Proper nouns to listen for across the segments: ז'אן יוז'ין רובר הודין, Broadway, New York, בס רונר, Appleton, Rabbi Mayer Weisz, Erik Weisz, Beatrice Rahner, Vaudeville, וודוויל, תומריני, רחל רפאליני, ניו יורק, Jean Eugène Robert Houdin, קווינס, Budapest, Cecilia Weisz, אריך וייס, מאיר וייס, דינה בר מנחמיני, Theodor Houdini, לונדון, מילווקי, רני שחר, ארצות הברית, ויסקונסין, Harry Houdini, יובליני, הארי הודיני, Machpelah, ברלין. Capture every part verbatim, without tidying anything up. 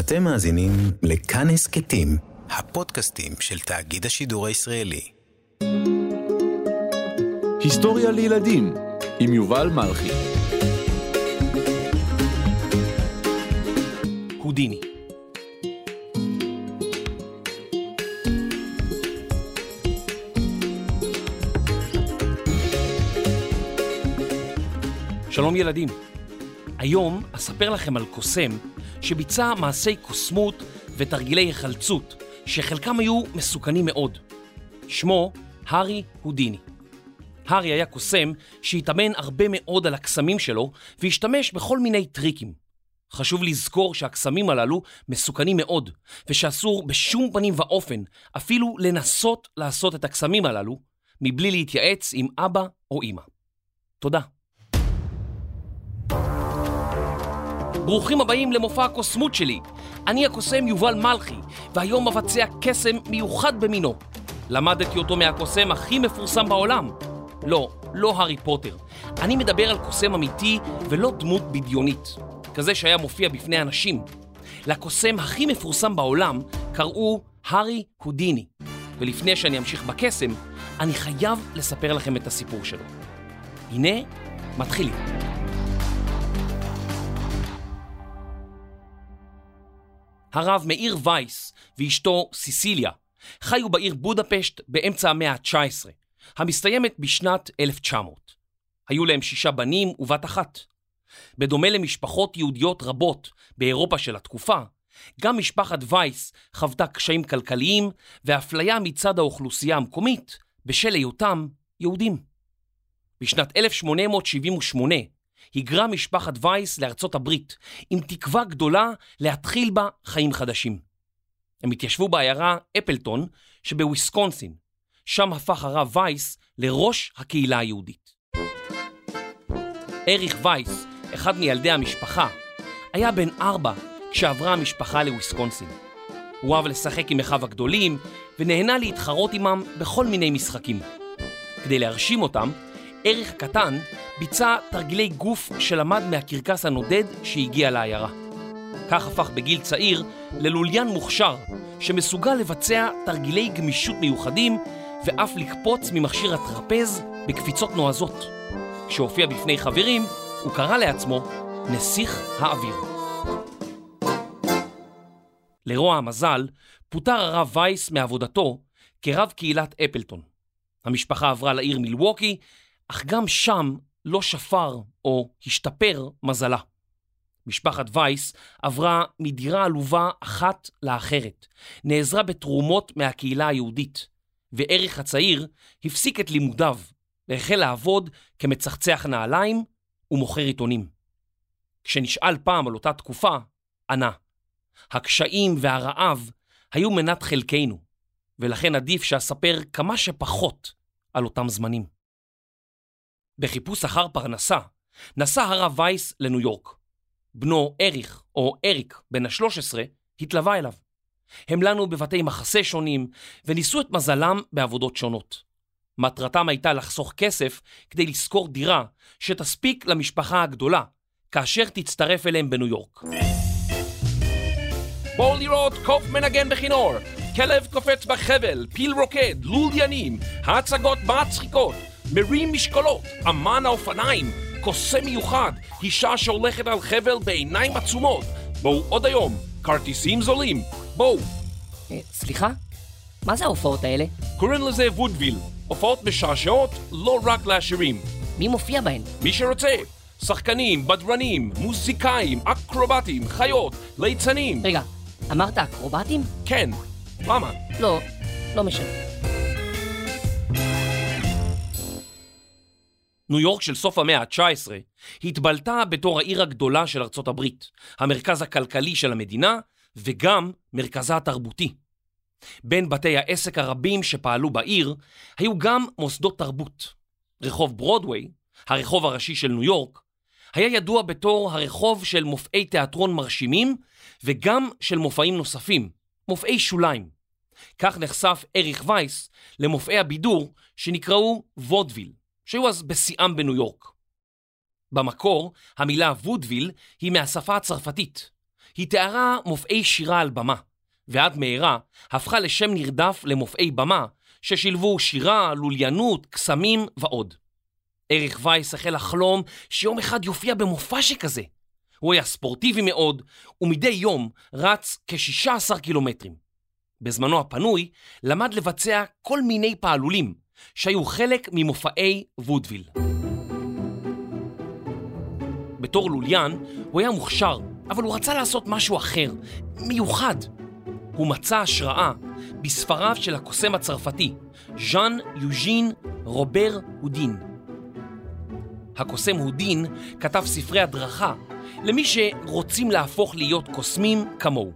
אתם מאזינים לכאן הסקטים, הפודקאסטים של תאגיד השידור הישראלי. היסטוריה לילדים עם יובל מלכי. הודיני. שלום ילדים, היום אספר לכם על קוסם שביצע מעשי קוסמות ותרגילי החלצות שחלקם היו מסוכנים מאוד. שמו הארי הודיני. הארי היה קוסם שהתאמן הרבה מאוד על הקסמים שלו והשתמש בכל מיני טריקים. חשוב לזכור שהקסמים הללו מסוכנים מאוד ושאסור בשום פנים ואופן אפילו לנסות לעשות את הקסמים הללו מבלי להתייעץ עם אבא או אמא. תודה. ברוכים הבאים למופע הקוסמות שלי. אני הקוסם יובל מלכי, והיום מבצע קסם מיוחד במינו. למדתי אותו מהקוסם הכי מפורסם בעולם. לא, לא הארי פוטר. אני מדבר על קוסם אמיתי ולא דמות בדיונית. כזה שהיה מופיע בפני אנשים. לקוסם הכי מפורסם בעולם קראו הארי הודיני. ולפני שאני אמשיך בקסם, אני חייב לספר לכם את הסיפור שלו. הנה, מתחילים. הרב מאיר וייס ואשתו סיסיליה חיו בעיר בודפשט באמצע המאה ה-תשע עשרה, המסתיימת בשנת אלף תשע מאות. היו להם שישה בנים ובת אחת. בדומה למשפחות יהודיות רבות באירופה של התקופה, גם משפחת וייס חוותה קשיים כלכליים ואפליה מצד האוכלוסייה המקומית בשל היותם יהודים. בשנת אלף שמונה מאות שבעים ושמונה היגרה משפחת וייס לארצות הברית, עם תקווה גדולה להתחיל בה חיים חדשים. הם התיישבו בעיירה אפלטון שבוויסקונסין, שם הפך הרב וייס לראש הקהילה היהודית. אריך וייס, אחד מילדי המשפחה, היה בן ארבע כשעברה המשפחה לוויסקונסין. הוא אהב לשחק עם אחיו הגדולים ונהנה להתחרות עמם בכל מיני משחקים. כדי להרשים אותם, אריך הקטן ביצע תרגילי גוף שלמד מהקרקס הנודד שהגיע לעיירה. כך הפך בגיל צעיר ללוליין מוכשר שמסוגל לבצע תרגילי גמישות מיוחדים ואף לקפוץ ממכשיר הטרפז בקפיצות נועזות. כשהופיע בפני חברים הוא קרא לעצמו נסיך האוויר. לרוע המזל פוטר הרב וייס מעבודתו כרב קהילת אפלטון. המשפחה עברה לעיר מילווקי, אך גם שם לא שפר או השתפר מזלה. משפחת וייס עברה מדירה עלובה אחת לאחרת, נעזרה בתרומות מהקהילה היהודית, ואריך הצעיר הפסיק את לימודיו והחל לעבוד כמצחצח נעליים ומוכר עיתונים. כשנשאל פעם על אותה תקופה, ענה: הקשיים והרעב היו מנת חלקנו, ולכן עדיף שאספר כמה שפחות על אותם זמנים. בחיפוש אחר פרנסה, נסע הרב וייס לניו יורק. בנו אריך, או אריק, בן ה-שלוש עשרה, התלווה אליו. הם לנו בבתי מחסה שונים, וניסו את מזלם בעבודות שונות. מטרתם הייתה לחסוך כסף כדי לשכור דירה שתספיק למשפחה הגדולה, כאשר תצטרף אליהם בניו יורק. בואו לראות קוף מנגן בכינור, כלב קופץ בחבל, פיל רוקד, לוליינים, ההצגות מצחיקות, מרים משקולות, אמן האופניים, קוסם מיוחד, אישה שהולכת על חבל בעיניים עצומות. בואו עוד היום, כרטיסים זולים, בואו. סליחה? מה זה ההופעות האלה? קוראים לזה וודוויל, הופעות משעשעות לא רק לעשירים. מי מופיע בהן? מי שרוצה. שחקנים, בדרנים, מוזיקאים, אקרובטים, חיות, ליצנים. רגע, אמרת אקרובטים? כן, למה? לא, לא משנה. ניו יורק של סוף המאה ה-תשע עשרה התבלטה בתור העיר הגדולה של ארצות הברית, המרכז הכלכלי של המדינה וגם מרכזה התרבותי. בין בתי העסק הרבים שפעלו בעיר היו גם מוסדות תרבות. רחוב ברודווי, הרחוב הראשי של ניו יורק, היה ידוע בתור הרחוב של מופעי תיאטרון מרשימים וגם של מופעים נוספים, מופעי שוליים. כך נחשף אריך וייס למופעי הבידור שנקראו וודוויל, שהיו אז בשיאם בניו יורק. במקור, המילה וודוויל היא מהשפה הצרפתית. היא תיארה מופעי שירה על במה, ועד מהרה הפכה לשם נרדף למופעי במה, ששילבו שירה, לוליינות, קסמים ועוד. אריך וייס החל לחלום שיום אחד יופיע במופע שכזה. הוא היה ספורטיבי מאוד, ומדי יום רץ כ-שישה עשר קילומטרים. בזמנו הפנוי למד לבצע כל מיני פעלולים, שהיו חלק ממופעי וודוויל. בתור לוליין הוא היה מוכשר, אבל הוא רצה לעשות משהו אחר, מיוחד. הוא מצא השראה בספריו של הקוסם הצרפתי, ז'אן יוז'ין רובר הודין. הקוסם הודין כתב ספרי הדרכה למי שרוצים להפוך להיות קוסמים כמוהו.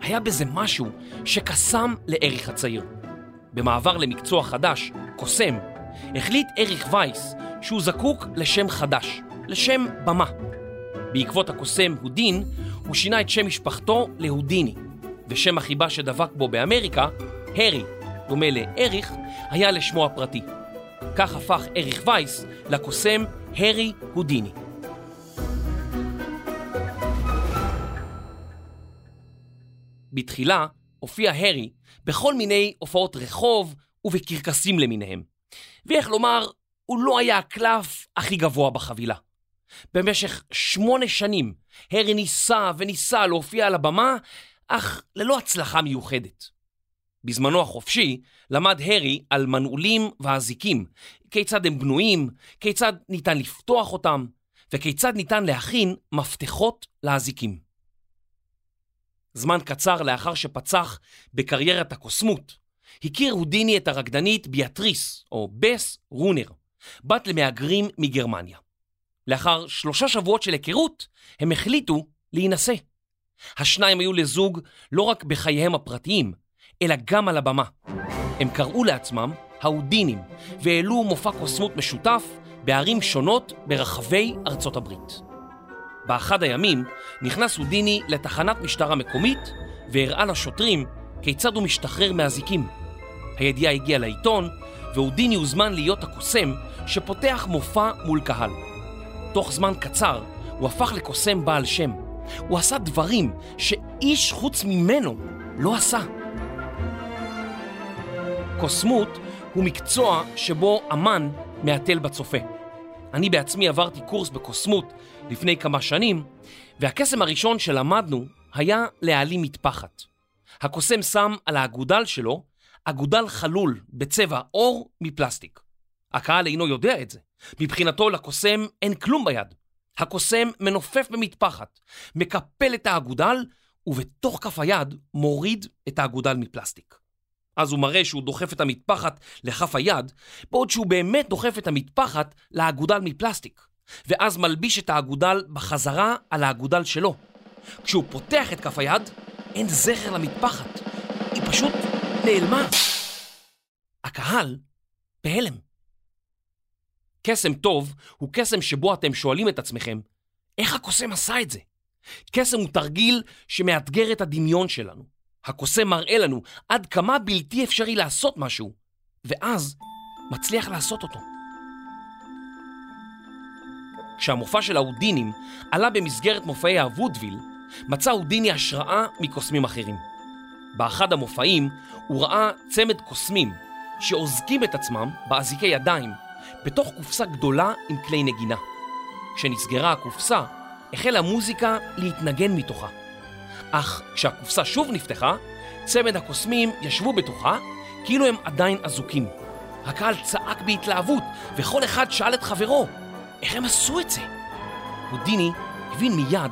היה בזה משהו שקסם לאריך הצעיר. במעבר למקצוע חדש, קוסם, החליט אריך וייס שהוא זקוק לשם חדש, לשם במה. בעקבות הקוסם הודין, הוא שינה את שם משפחתו להודיני, ושם החיבה שדבק בו באמריקה, הארי, דומה לאריך, היה לשמו הפרטי. כך הפך אריך וייס לקוסם הארי הודיני. בתחילה הופיע הארי בכל מיני הופעות רחוב ובקרקסים למיניהם. ואיך לומר, הוא לא היה הקלף הכי גבוה בחבילה. במשך שמונה שנים הארי ניסה וניסה להופיע על הבמה, אך ללא הצלחה מיוחדת. בזמנו החופשי למד הארי על מנעולים והזיקים, כיצד הם בנויים, כיצד ניתן לפתוח אותם, וכיצד ניתן להכין מפתחות להזיקים. זמן קצר לאחר שפצח בקריירת הקוסמות, הכיר הודיני את הרקדנית ביאטריס, או בס רונר, בת למהגרים מגרמניה. לאחר שלושה שבועות של היכרות, הם החליטו להינשא. השניים היו לזוג לא רק בחייהם הפרטיים, אלא גם על הבמה. הם קראו לעצמם ההודינים, והעלו מופע קוסמות משותף בערים שונות ברחבי ארצות הברית. באחד הימים נכנס הודיני לתחנת משטרה מקומית, והראה לשוטרים כיצד הוא משתחרר מהזיקים. הידיעה הגיעה לעיתון, והודיני הוזמן להיות הקוסם שפותח מופע מול קהל. תוך זמן קצר הוא הפך לקוסם בעל שם. הוא עשה דברים שאיש חוץ ממנו לא עשה. קוסמות הוא מקצוע שבו אמן מעטל בצופה. אני בעצמי עברתי קורס בקוסמות לפני כמה שנים, והקסם הראשון שלמדנו היה להעלים מטפחת. הקוסם שם על האגודל שלו אגודל חלול בצבע אור מפלסטיק. הקהל אינו יודע את זה. מבחינתו לקוסם אין כלום ביד. הקוסם מנופף במטפחת, מקפל את האגודל, ובתוך כף היד מוריד את האגודל מפלסטיק. אז הוא מראה שהוא דוחף את המטפחת לכף היד, בעוד שהוא באמת דוחף את המטפחת לאגודל מפלסטיק, ואז מלביש את האגודל בחזרה על האגודל שלו. כשהוא פותח את כף היד, אין זכר למטפחת. היא פשוט נעלמה. הקהל בהלם. קסם טוב הוא קסם שבו אתם שואלים את עצמכם, איך הקוסם עשה את זה? קסם הוא תרגיל שמאתגר את הדמיון שלנו. הקוסם מראה לנו עד כמה בלתי אפשרי לעשות משהו, ואז מצליח לעשות אותו. כשהמופע של ההודינים עלה במסגרת מופעי הוודוויל, מצא הודיני השראה מקוסמים אחרים. באחד המופעים הוא ראה צמד קוסמים שעוזקים את עצמם באזיקי ידיים, בתוך קופסה גדולה עם כלי נגינה. כשנסגרה הקופסה, החלה המוזיקה להתנגן מתוכה. אך כשהקופסה שוב נפתחה, צמד הקוסמים ישבו בתוכה, כאילו הם עדיין אזוקים. הקהל צעק בהתלהבות, וכל אחד שאל את חברו, איך הם עשו את זה? הודיני הבין מיד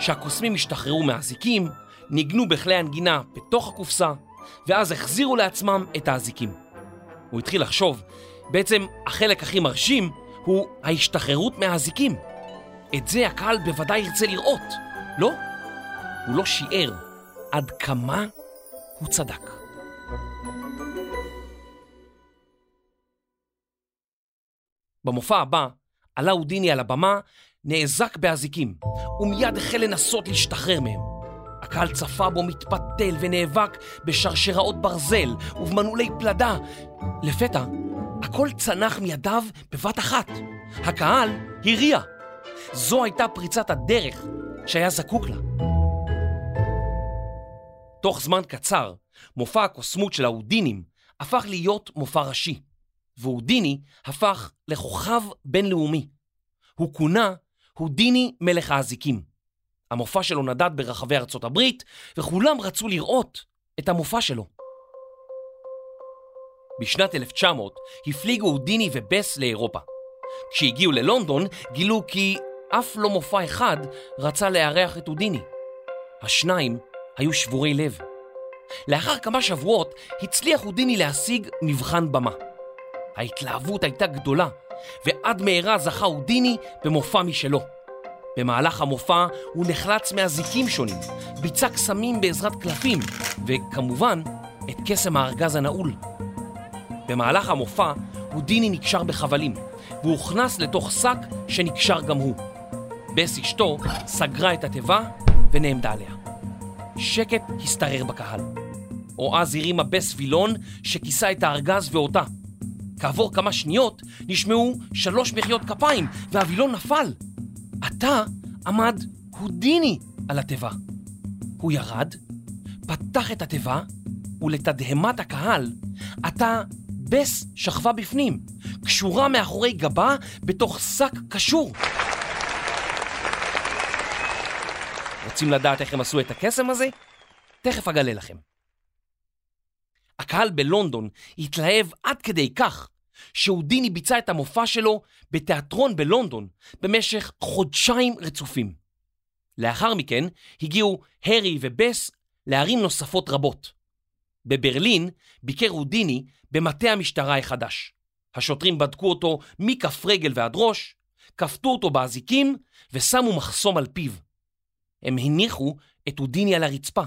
שהקוסמים השתחררו מהזיקים, ניגנו בכלי הנגינה בתוך הקופסה, ואז החזירו לעצמם את האזיקים. הוא התחיל לחשוב, בעצם החלק הכי מרשים הוא ההשתחררות מהזיקים. את זה הקהל בוודאי ירצה לראות, לא? הוא לא שיער עד כמה הוא צדק. במופע הבא עלה הודיני על הבמה, נאזק בהזיקים, ומיד החל לנסות להשתחרר מהם. הקהל צפה בו מתפתל ונאבק בשרשראות ברזל ובמנעולי פלדה. לפתע הכל צנח מידיו בבת אחת. הקהל הריע. זו הייתה פריצת הדרך שהיה זקוק לה. תוך זמן קצר, מופע הקוסמות של ההודינים הפך להיות מופע ראשי, והודיני הפך לכוכב בינלאומי. הוא כונה הודיני מלך האזיקים. המופע שלו נדד ברחבי ארצות הברית, וכולם רצו לראות את המופע שלו. בשנת אלף תשע מאות הפליגו הודיני ובס לאירופה. כשהגיעו ללונדון גילו כי אף לא מופע אחד רצה לארח את הודיני. השניים היו שבורי לב. לאחר כמה שבועות הצליח הודיני להשיג מבחן במה. ההתלהבות הייתה גדולה, ועד מהרה זכה הודיני במופע משלו. במהלך המופע הוא נחלץ מאזיקים שונים, ביצע קסמים בעזרת קלפים, וכמובן את קסם הארגז הנעול. במהלך המופע הודיני נקשר בחבלים, והוא הוכנס לתוך שק שנקשר גם הוא. בס אשתו סגרה את התיבה ונעמדה עליה. שקט הסתרר בקהל. או אז הרימה בס וילון שכיסה את הארגז ואותה. כעבור כמה שניות נשמעו שלוש מחיאות כפיים והווילון נפל. עתה עמד הודיני על התיבה. הוא ירד, פתח את התיבה, ולתדהמת הקהל, עתה בס שכבה בפנים, קשורה מאחורי גבה בתוך שק קשור. רוצים לדעת איך הם עשו את הקסם הזה? תכף אגלה לכם. הקהל בלונדון התלהב עד כדי כך שהודיני ביצע את המופע שלו בתיאטרון בלונדון במשך חודשיים רצופים. לאחר מכן הגיעו הארי ובס לערים נוספות רבות. בברלין ביקר הודיני במטה המשטרה החדש. השוטרים בדקו אותו מכף רגל ועד ראש, כפתו אותו באזיקים ושמו מחסום על פיו. הם הניחו את הודיני על הרצפה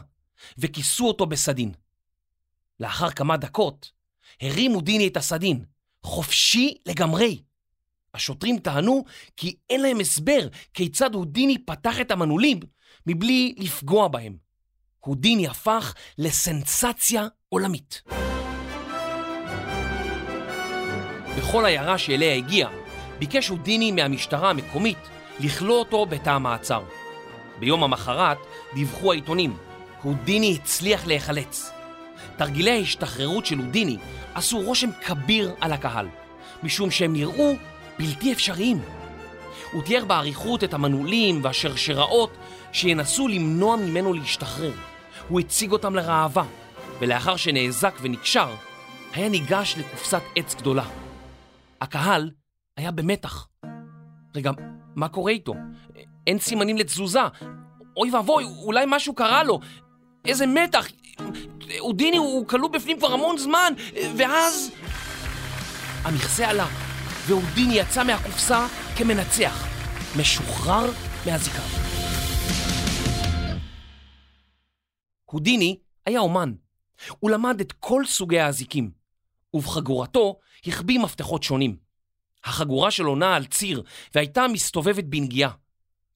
וכיסו אותו בסדין. לאחר כמה דקות הרים הודיני את הסדין, חופשי לגמרי. השוטרים טענו כי אין להם הסבר כיצד הודיני פתח את המנעולים מבלי לפגוע בהם. הודיני הפך לסנסציה עולמית. בכל עיירה שאליה הגיע, ביקש הודיני מהמשטרה המקומית לכלוא אותו בתא המעצר. ביום המחרת דיווחו העיתונים, הודיני הצליח להיחלץ. תרגילי ההשתחררות של הודיני עשו רושם כביר על הקהל, משום שהם נראו בלתי אפשריים. הוא תיאר בעריכות את המנעולים והשרשראות שינסו למנוע ממנו להשתחרר. הוא הציג אותם לראווה, ולאחר שנאזק ונקשר, היה ניגש לקופסת עץ גדולה. הקהל היה במתח. רגע, מה קורה איתו? אין סימנים לתזוזה. אוי ואבוי, אולי משהו קרה לו. איזה מתח. הודיני הוא כלוא בפנים כבר המון זמן, ואז המכסה עלה, והודיני יצא מהקופסה כמנצח, משוחרר מהזיכרון. הודיני היה אומן. הוא למד את כל סוגי האזיקים, ובחגורתו החביא מפתחות שונים. החגורה שלו נעה על ציר והייתה מסתובבת בנגיעה.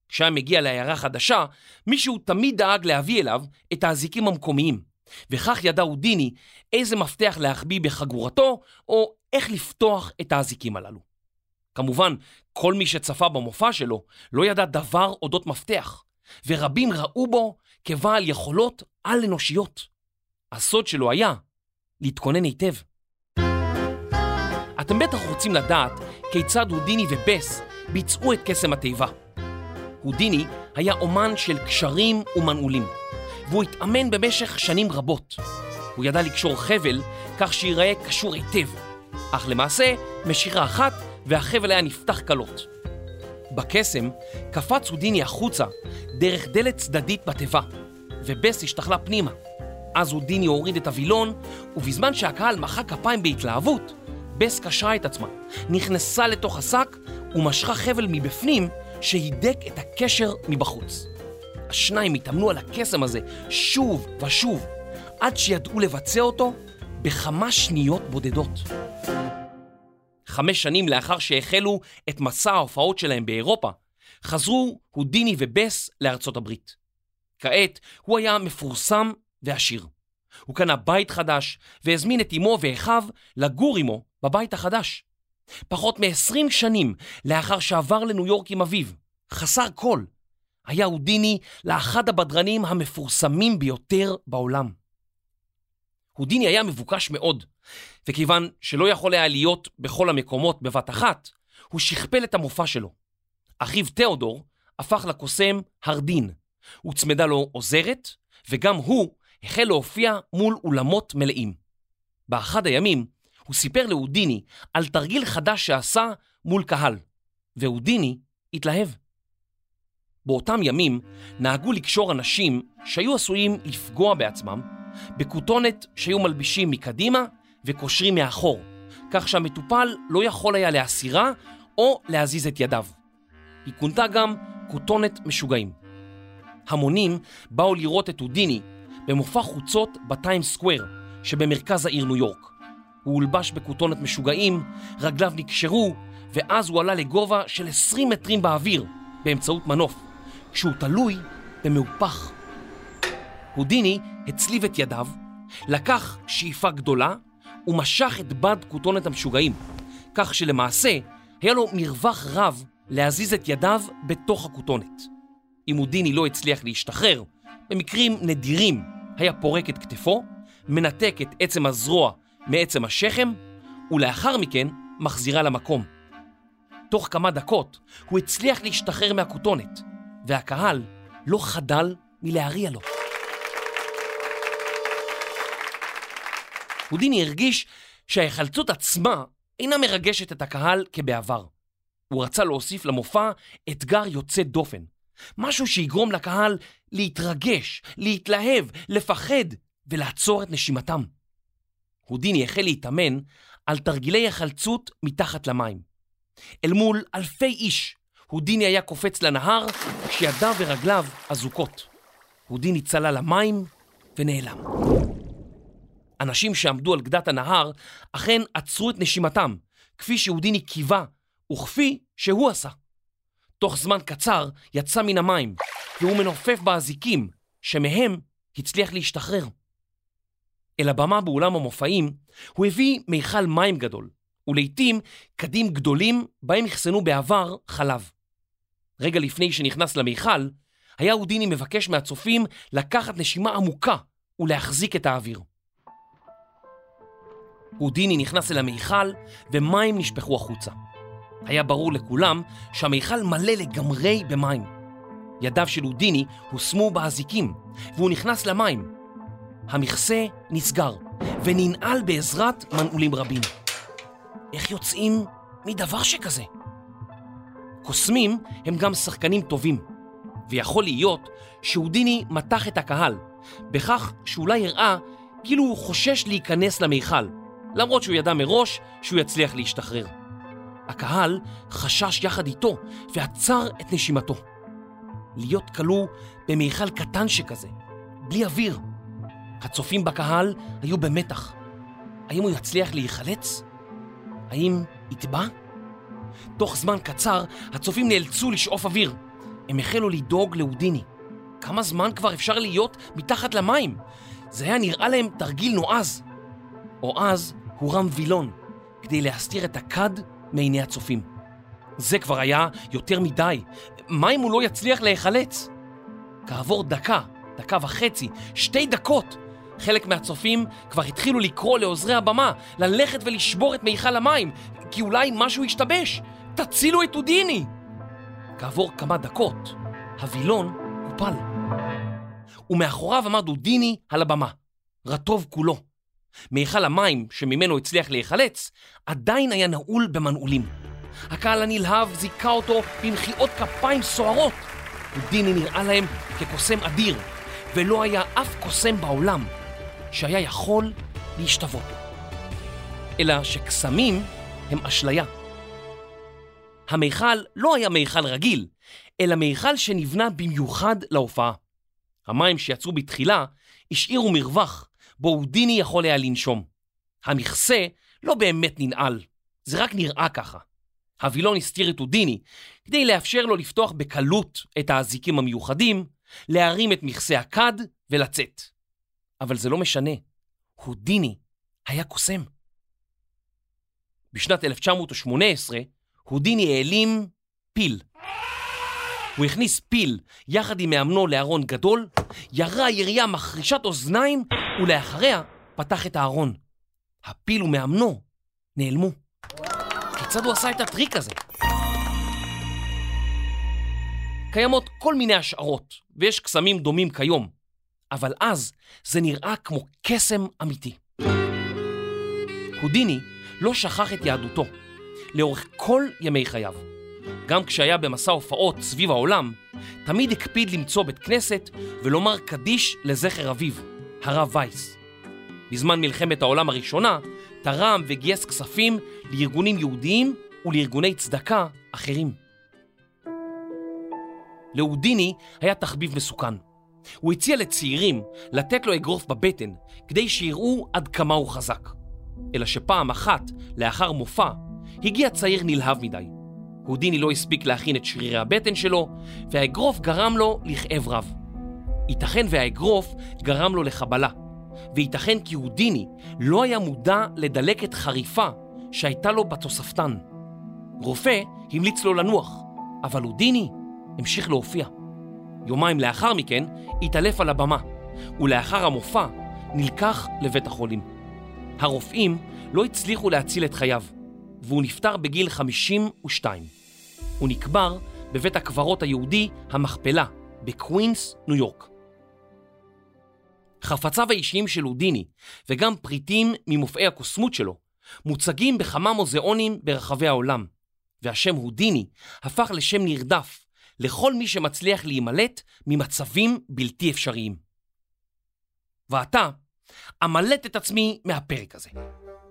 כשהיה מגיע לעיירה חדשה, מישהו תמיד דאג להביא אליו את האזיקים המקומיים, וכך ידע הודיני איזה מפתח להחביא בחגורתו או איך לפתוח את האזיקים הללו. כמובן, כל מי שצפה במופע שלו לא ידע דבר אודות מפתח, ורבים ראו בו כבעל יכולות על אנושיות. הסוד שלו היה להתכונן היטב. אתם בטח רוצים לדעת כיצד הודיני ובס ביצעו את קסם התיבה. הודיני היה אומן של קשרים ומנעולים, והוא התאמן במשך שנים רבות. הוא ידע לקשור חבל כך שיראה קשור היטב, אך למעשה משיכה אחת והחבל היה נפתח קלות. בקסם קפץ הודיני החוצה דרך דלת צדדית בתיבה, ובס השתחלה פנימה. אז הודיני הוריד את הווילון, ובזמן שהקהל מחה כפיים בהתלהבות, בס קשרה את עצמה, נכנסה לתוך השק ומשכה חבל מבפנים שהידק את הקשר מבחוץ. השניים התאמנו על הקסם הזה שוב ושוב, עד שידעו לבצע אותו בכמה שניות בודדות. חמש שנים לאחר שהחלו את מסע ההופעות שלהם באירופה, חזרו הודיני ובס לארצות הברית. כעת הוא היה מפורסם ועשיר. הוא קנה בית חדש והזמין את אמו ואחיו לגור עמו בבית החדש. פחות מ-עשרים שנים לאחר שעבר לניו יורק עם אביו, חסר כל, היה הודיני לאחד הבדרנים המפורסמים ביותר בעולם. הודיני היה מבוקש מאוד, וכיוון שלא יכול היה להיות בכל המקומות בבת אחת, הוא שכפל את המופע שלו. אחיו תיאודור הפך לקוסם הרדין, הוצמדה לו עוזרת, וגם הוא החל להופיע מול אולמות מלאים. באחד הימים הוא סיפר להודיני על תרגיל חדש שעשה מול קהל, והודיני התלהב. באותם ימים נהגו לקשור אנשים שהיו עשויים לפגוע בעצמם, בקוטונת שהיו מלבישים מקדימה וקושרים מאחור, כך שהמטופל לא יכול היה להסירה או להזיז את ידיו. היא כונתה גם קוטונת משוגעים. המונים באו לראות את הודיני במופע חוצות בטיים סקוואר שבמרכז העיר ניו יורק. הוא הולבש בקוטונת משוגעים, רגליו נקשרו, ואז הוא עלה לגובה של עשרים מטרים באוויר באמצעות מנוף, כשהוא תלוי במהופך. הודיני הצליב את ידיו, לקח שאיפה גדולה ומשך את בד קוטונת המשוגעים, כך שלמעשה היה לו מרווח רב להזיז את ידיו בתוך הקוטונת. אם הודיני לא הצליח להשתחרר, במקרים נדירים היה פורק את כתפו, מנתק את עצם הזרוע מעצם השכם, ולאחר מכן מחזירה למקום. תוך כמה דקות הוא הצליח להשתחרר מהקוטונת, והקהל לא חדל מלהריע לו. הודיני הרגיש שההחלצות עצמה אינה מרגשת את הקהל כבעבר. הוא רצה להוסיף למופע אתגר יוצא דופן, משהו שיגרום לקהל להתרגש, להתלהב, לפחד ולעצור את נשימתם. הודיני החל להתאמן על תרגילי החלצות מתחת למים. אל מול אלפי איש, הודיני היה קופץ לנהר כשידיו ורגליו אזוקות. הודיני צלה למים ונעלם. אנשים שעמדו על גדת הנהר אכן עצרו את נשימתם, כפי שהודיני קיווה וכפי שהוא עשה. תוך זמן קצר יצא מן המים, והוא מנופף באזיקים שמהם הצליח להשתחרר. אל הבמה באולם המופעים הוא הביא מיכל מים גדול, ולעיתים קדים גדולים בהם יחסנו בעבר חלב. רגע לפני שנכנס למיכל, היה הודיני מבקש מהצופים לקחת נשימה עמוקה ולהחזיק את האוויר. הודיני נכנס אל המיכל ומים נשפכו החוצה. היה ברור לכולם שהמיכל מלא לגמרי במים. ידיו של הודיני הוסמו באזיקים, והוא נכנס למים. המכסה נסגר, וננעל בעזרת מנעולים רבים. איך יוצאים מדבר שכזה? קוסמים הם גם שחקנים טובים, ויכול להיות שהודיני מתח את הקהל, בכך שאולי הראה כאילו הוא חושש להיכנס למיכל, למרות שהוא ידע מראש שהוא יצליח להשתחרר. הקהל חשש יחד איתו ועצר את נשימתו. להיות כלוא במיכל קטן שכזה, בלי אוויר. הצופים בקהל היו במתח. האם הוא יצליח להיחלץ? האם יטבע? תוך זמן קצר הצופים נאלצו לשאוף אוויר. הם החלו לדאוג להודיני. כמה זמן כבר אפשר להיות מתחת למים? זה היה נראה להם תרגיל נועז. או אז הוא רם וילון כדי להסתיר את הכד מעיני הצופים. זה כבר היה יותר מדי. מה אם הוא לא יצליח להיחלץ? כעבור דקה, דקה וחצי, שתי דקות, חלק מהצופים כבר התחילו לקרוא לעוזרי הבמה, ללכת ולשבור את מיכל המים, כי אולי משהו ישתבש. תצילו את הודיני! כעבור כמה דקות, הווילון הופל. ומאחוריו עמד הודיני על הבמה, רטוב כולו. מיכל המים שממנו הצליח להיחלץ עדיין היה נעול במנעולים. הקהל הנלהב זיקה אותו במחיאות כפיים סוערות. הודיני נראה להם כקוסם אדיר, ולא היה אף קוסם בעולם שהיה יכול להשתוות לו. אלא שקסמים הם אשליה. המיכל לא היה מיכל רגיל, אלא מיכל שנבנה במיוחד להופעה. המים שיצאו בתחילה השאירו מרווח בו הודיני יכול היה לנשום. המכסה לא באמת ננעל, זה רק נראה ככה. הווילון הסתיר את הודיני כדי לאפשר לו לפתוח בקלות את האזיקים המיוחדים, להרים את מכסה הקד ולצאת. אבל זה לא משנה, הודיני היה קוסם. בשנת אלף תשע מאות שמונה עשרה הודיני העלים פיל. הוא הכניס פיל יחד עם מאמנו לארון גדול, ירה ירייה מחרישת אוזניים, ולאחריה פתח את הארון. הפיל ומאמנו נעלמו. כיצד הוא עשה את הטריק הזה? קיימות כל מיני השערות, ויש קסמים דומים כיום, אבל אז זה נראה כמו קסם אמיתי. הודיני לא שכח את יהדותו, לאורך כל ימי חייו. גם כשהיה במסע הופעות סביב העולם, תמיד הקפיד למצוא בית כנסת ולומר קדיש לזכר אביו, הרב וייס. בזמן מלחמת העולם הראשונה, תרם וגייס כספים לארגונים יהודיים ולארגוני צדקה אחרים. להודיני היה תחביב מסוכן. הוא הציע לצעירים לתת לו אגרוף בבטן כדי שיראו עד כמה הוא חזק. אלא שפעם אחת, לאחר מופע, הגיע צעיר נלהב מדי. הודיני לא הספיק להכין את שרירי הבטן שלו, והאגרוף גרם לו לכאב רב. ייתכן והאגרוף גרם לו לחבלה, וייתכן כי הודיני לא היה מודע לדלקת חריפה שהייתה לו בתוספתן. רופא המליץ לו לנוח, אבל הודיני המשיך להופיע. יומיים לאחר מכן התעלף על הבמה, ולאחר המופע נלקח לבית החולים. הרופאים לא הצליחו להציל את חייו, והוא נפטר בגיל חמישים ושתיים. הוא נקבר בבית הקברות היהודי המכפלה, בקווינס, ניו יורק. חפציו האישיים של הודיני, וגם פריטים ממופעי הקוסמות שלו, מוצגים בכמה מוזיאונים ברחבי העולם, והשם הודיני הפך לשם נרדף לכל מי שמצליח להימלט ממצבים בלתי אפשריים. ועתה, אמלט את עצמי מהפרק הזה.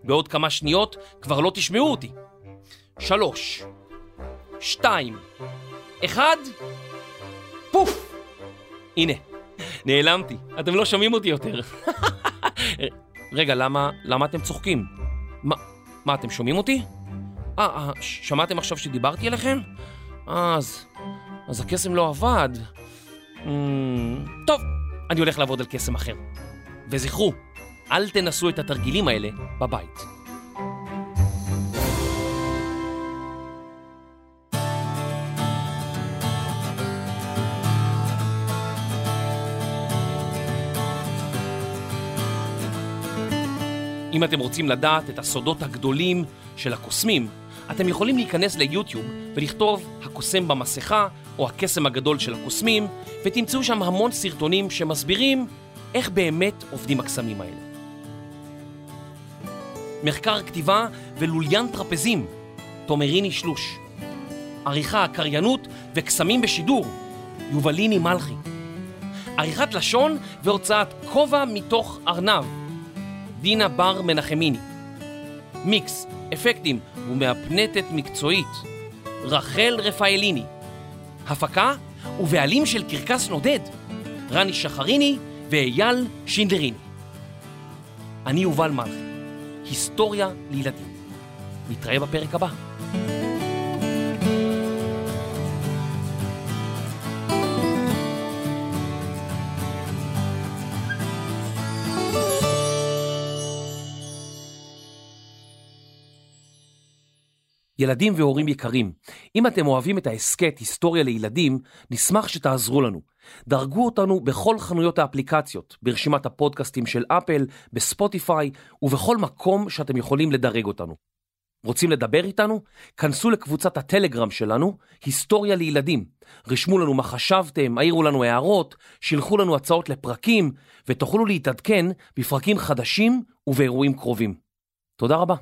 בעוד כמה שניות כבר לא תשמעו אותי. שלוש, שתיים, אחד, פוף! הנה, נעלמתי. אתם לא שומעים אותי יותר. רגע, למה, למה אתם צוחקים? מה, מה, אתם שומעים אותי? אה, שמעתם עכשיו שדיברתי אליכם? אז, אז הקסם לא עבד. טוב, אני הולך לעבוד על קסם אחר. וזכרו, אל תנסו את התרגילים האלה בבית. אם אתם רוצים לדעת את הסודות הגדולים של הקוסמים, אתם יכולים להיכנס ליוטיוב ולכתוב הקוסם במסכה או הקסם הגדול של הקוסמים, ותמצאו שם המון סרטונים שמסבירים איך באמת עובדים הקסמים האלה. מחקר כתיבה ולוליין טרפזים, תומריני שלוש. עריכה, קריינות וקסמים בשידור, יובליני מלכי. עריכת לשון והוצאת כובע מתוך ארנב, דינה בר מנחמיני. מיקס, אפקטים ומאפנטת מקצועית, רחל רפאליני. הפקה ובעלים של קרקס נודד, רני שחריני ואייל שינדריני. אני יובל מלכי, היסטוריה לילדים. נתראה בפרק הבא. ילדים והורים יקרים, אם אתם אוהבים את העסקת היסטוריה לילדים, נשמח שתעזרו לנו. דרגו אותנו בכל חנויות האפליקציות, ברשימת הפודקאסטים של אפל, בספוטיפיי ובכל מקום שאתם יכולים לדרג אותנו. רוצים לדבר איתנו? כנסו לקבוצת הטלגרם שלנו, היסטוריה לילדים. רשמו לנו מה חשבתם, העירו לנו הערות, שילחו לנו הצעות לפרקים, ותוכלו להתעדכן בפרקים חדשים ובאירועים קרובים. תודה רבה.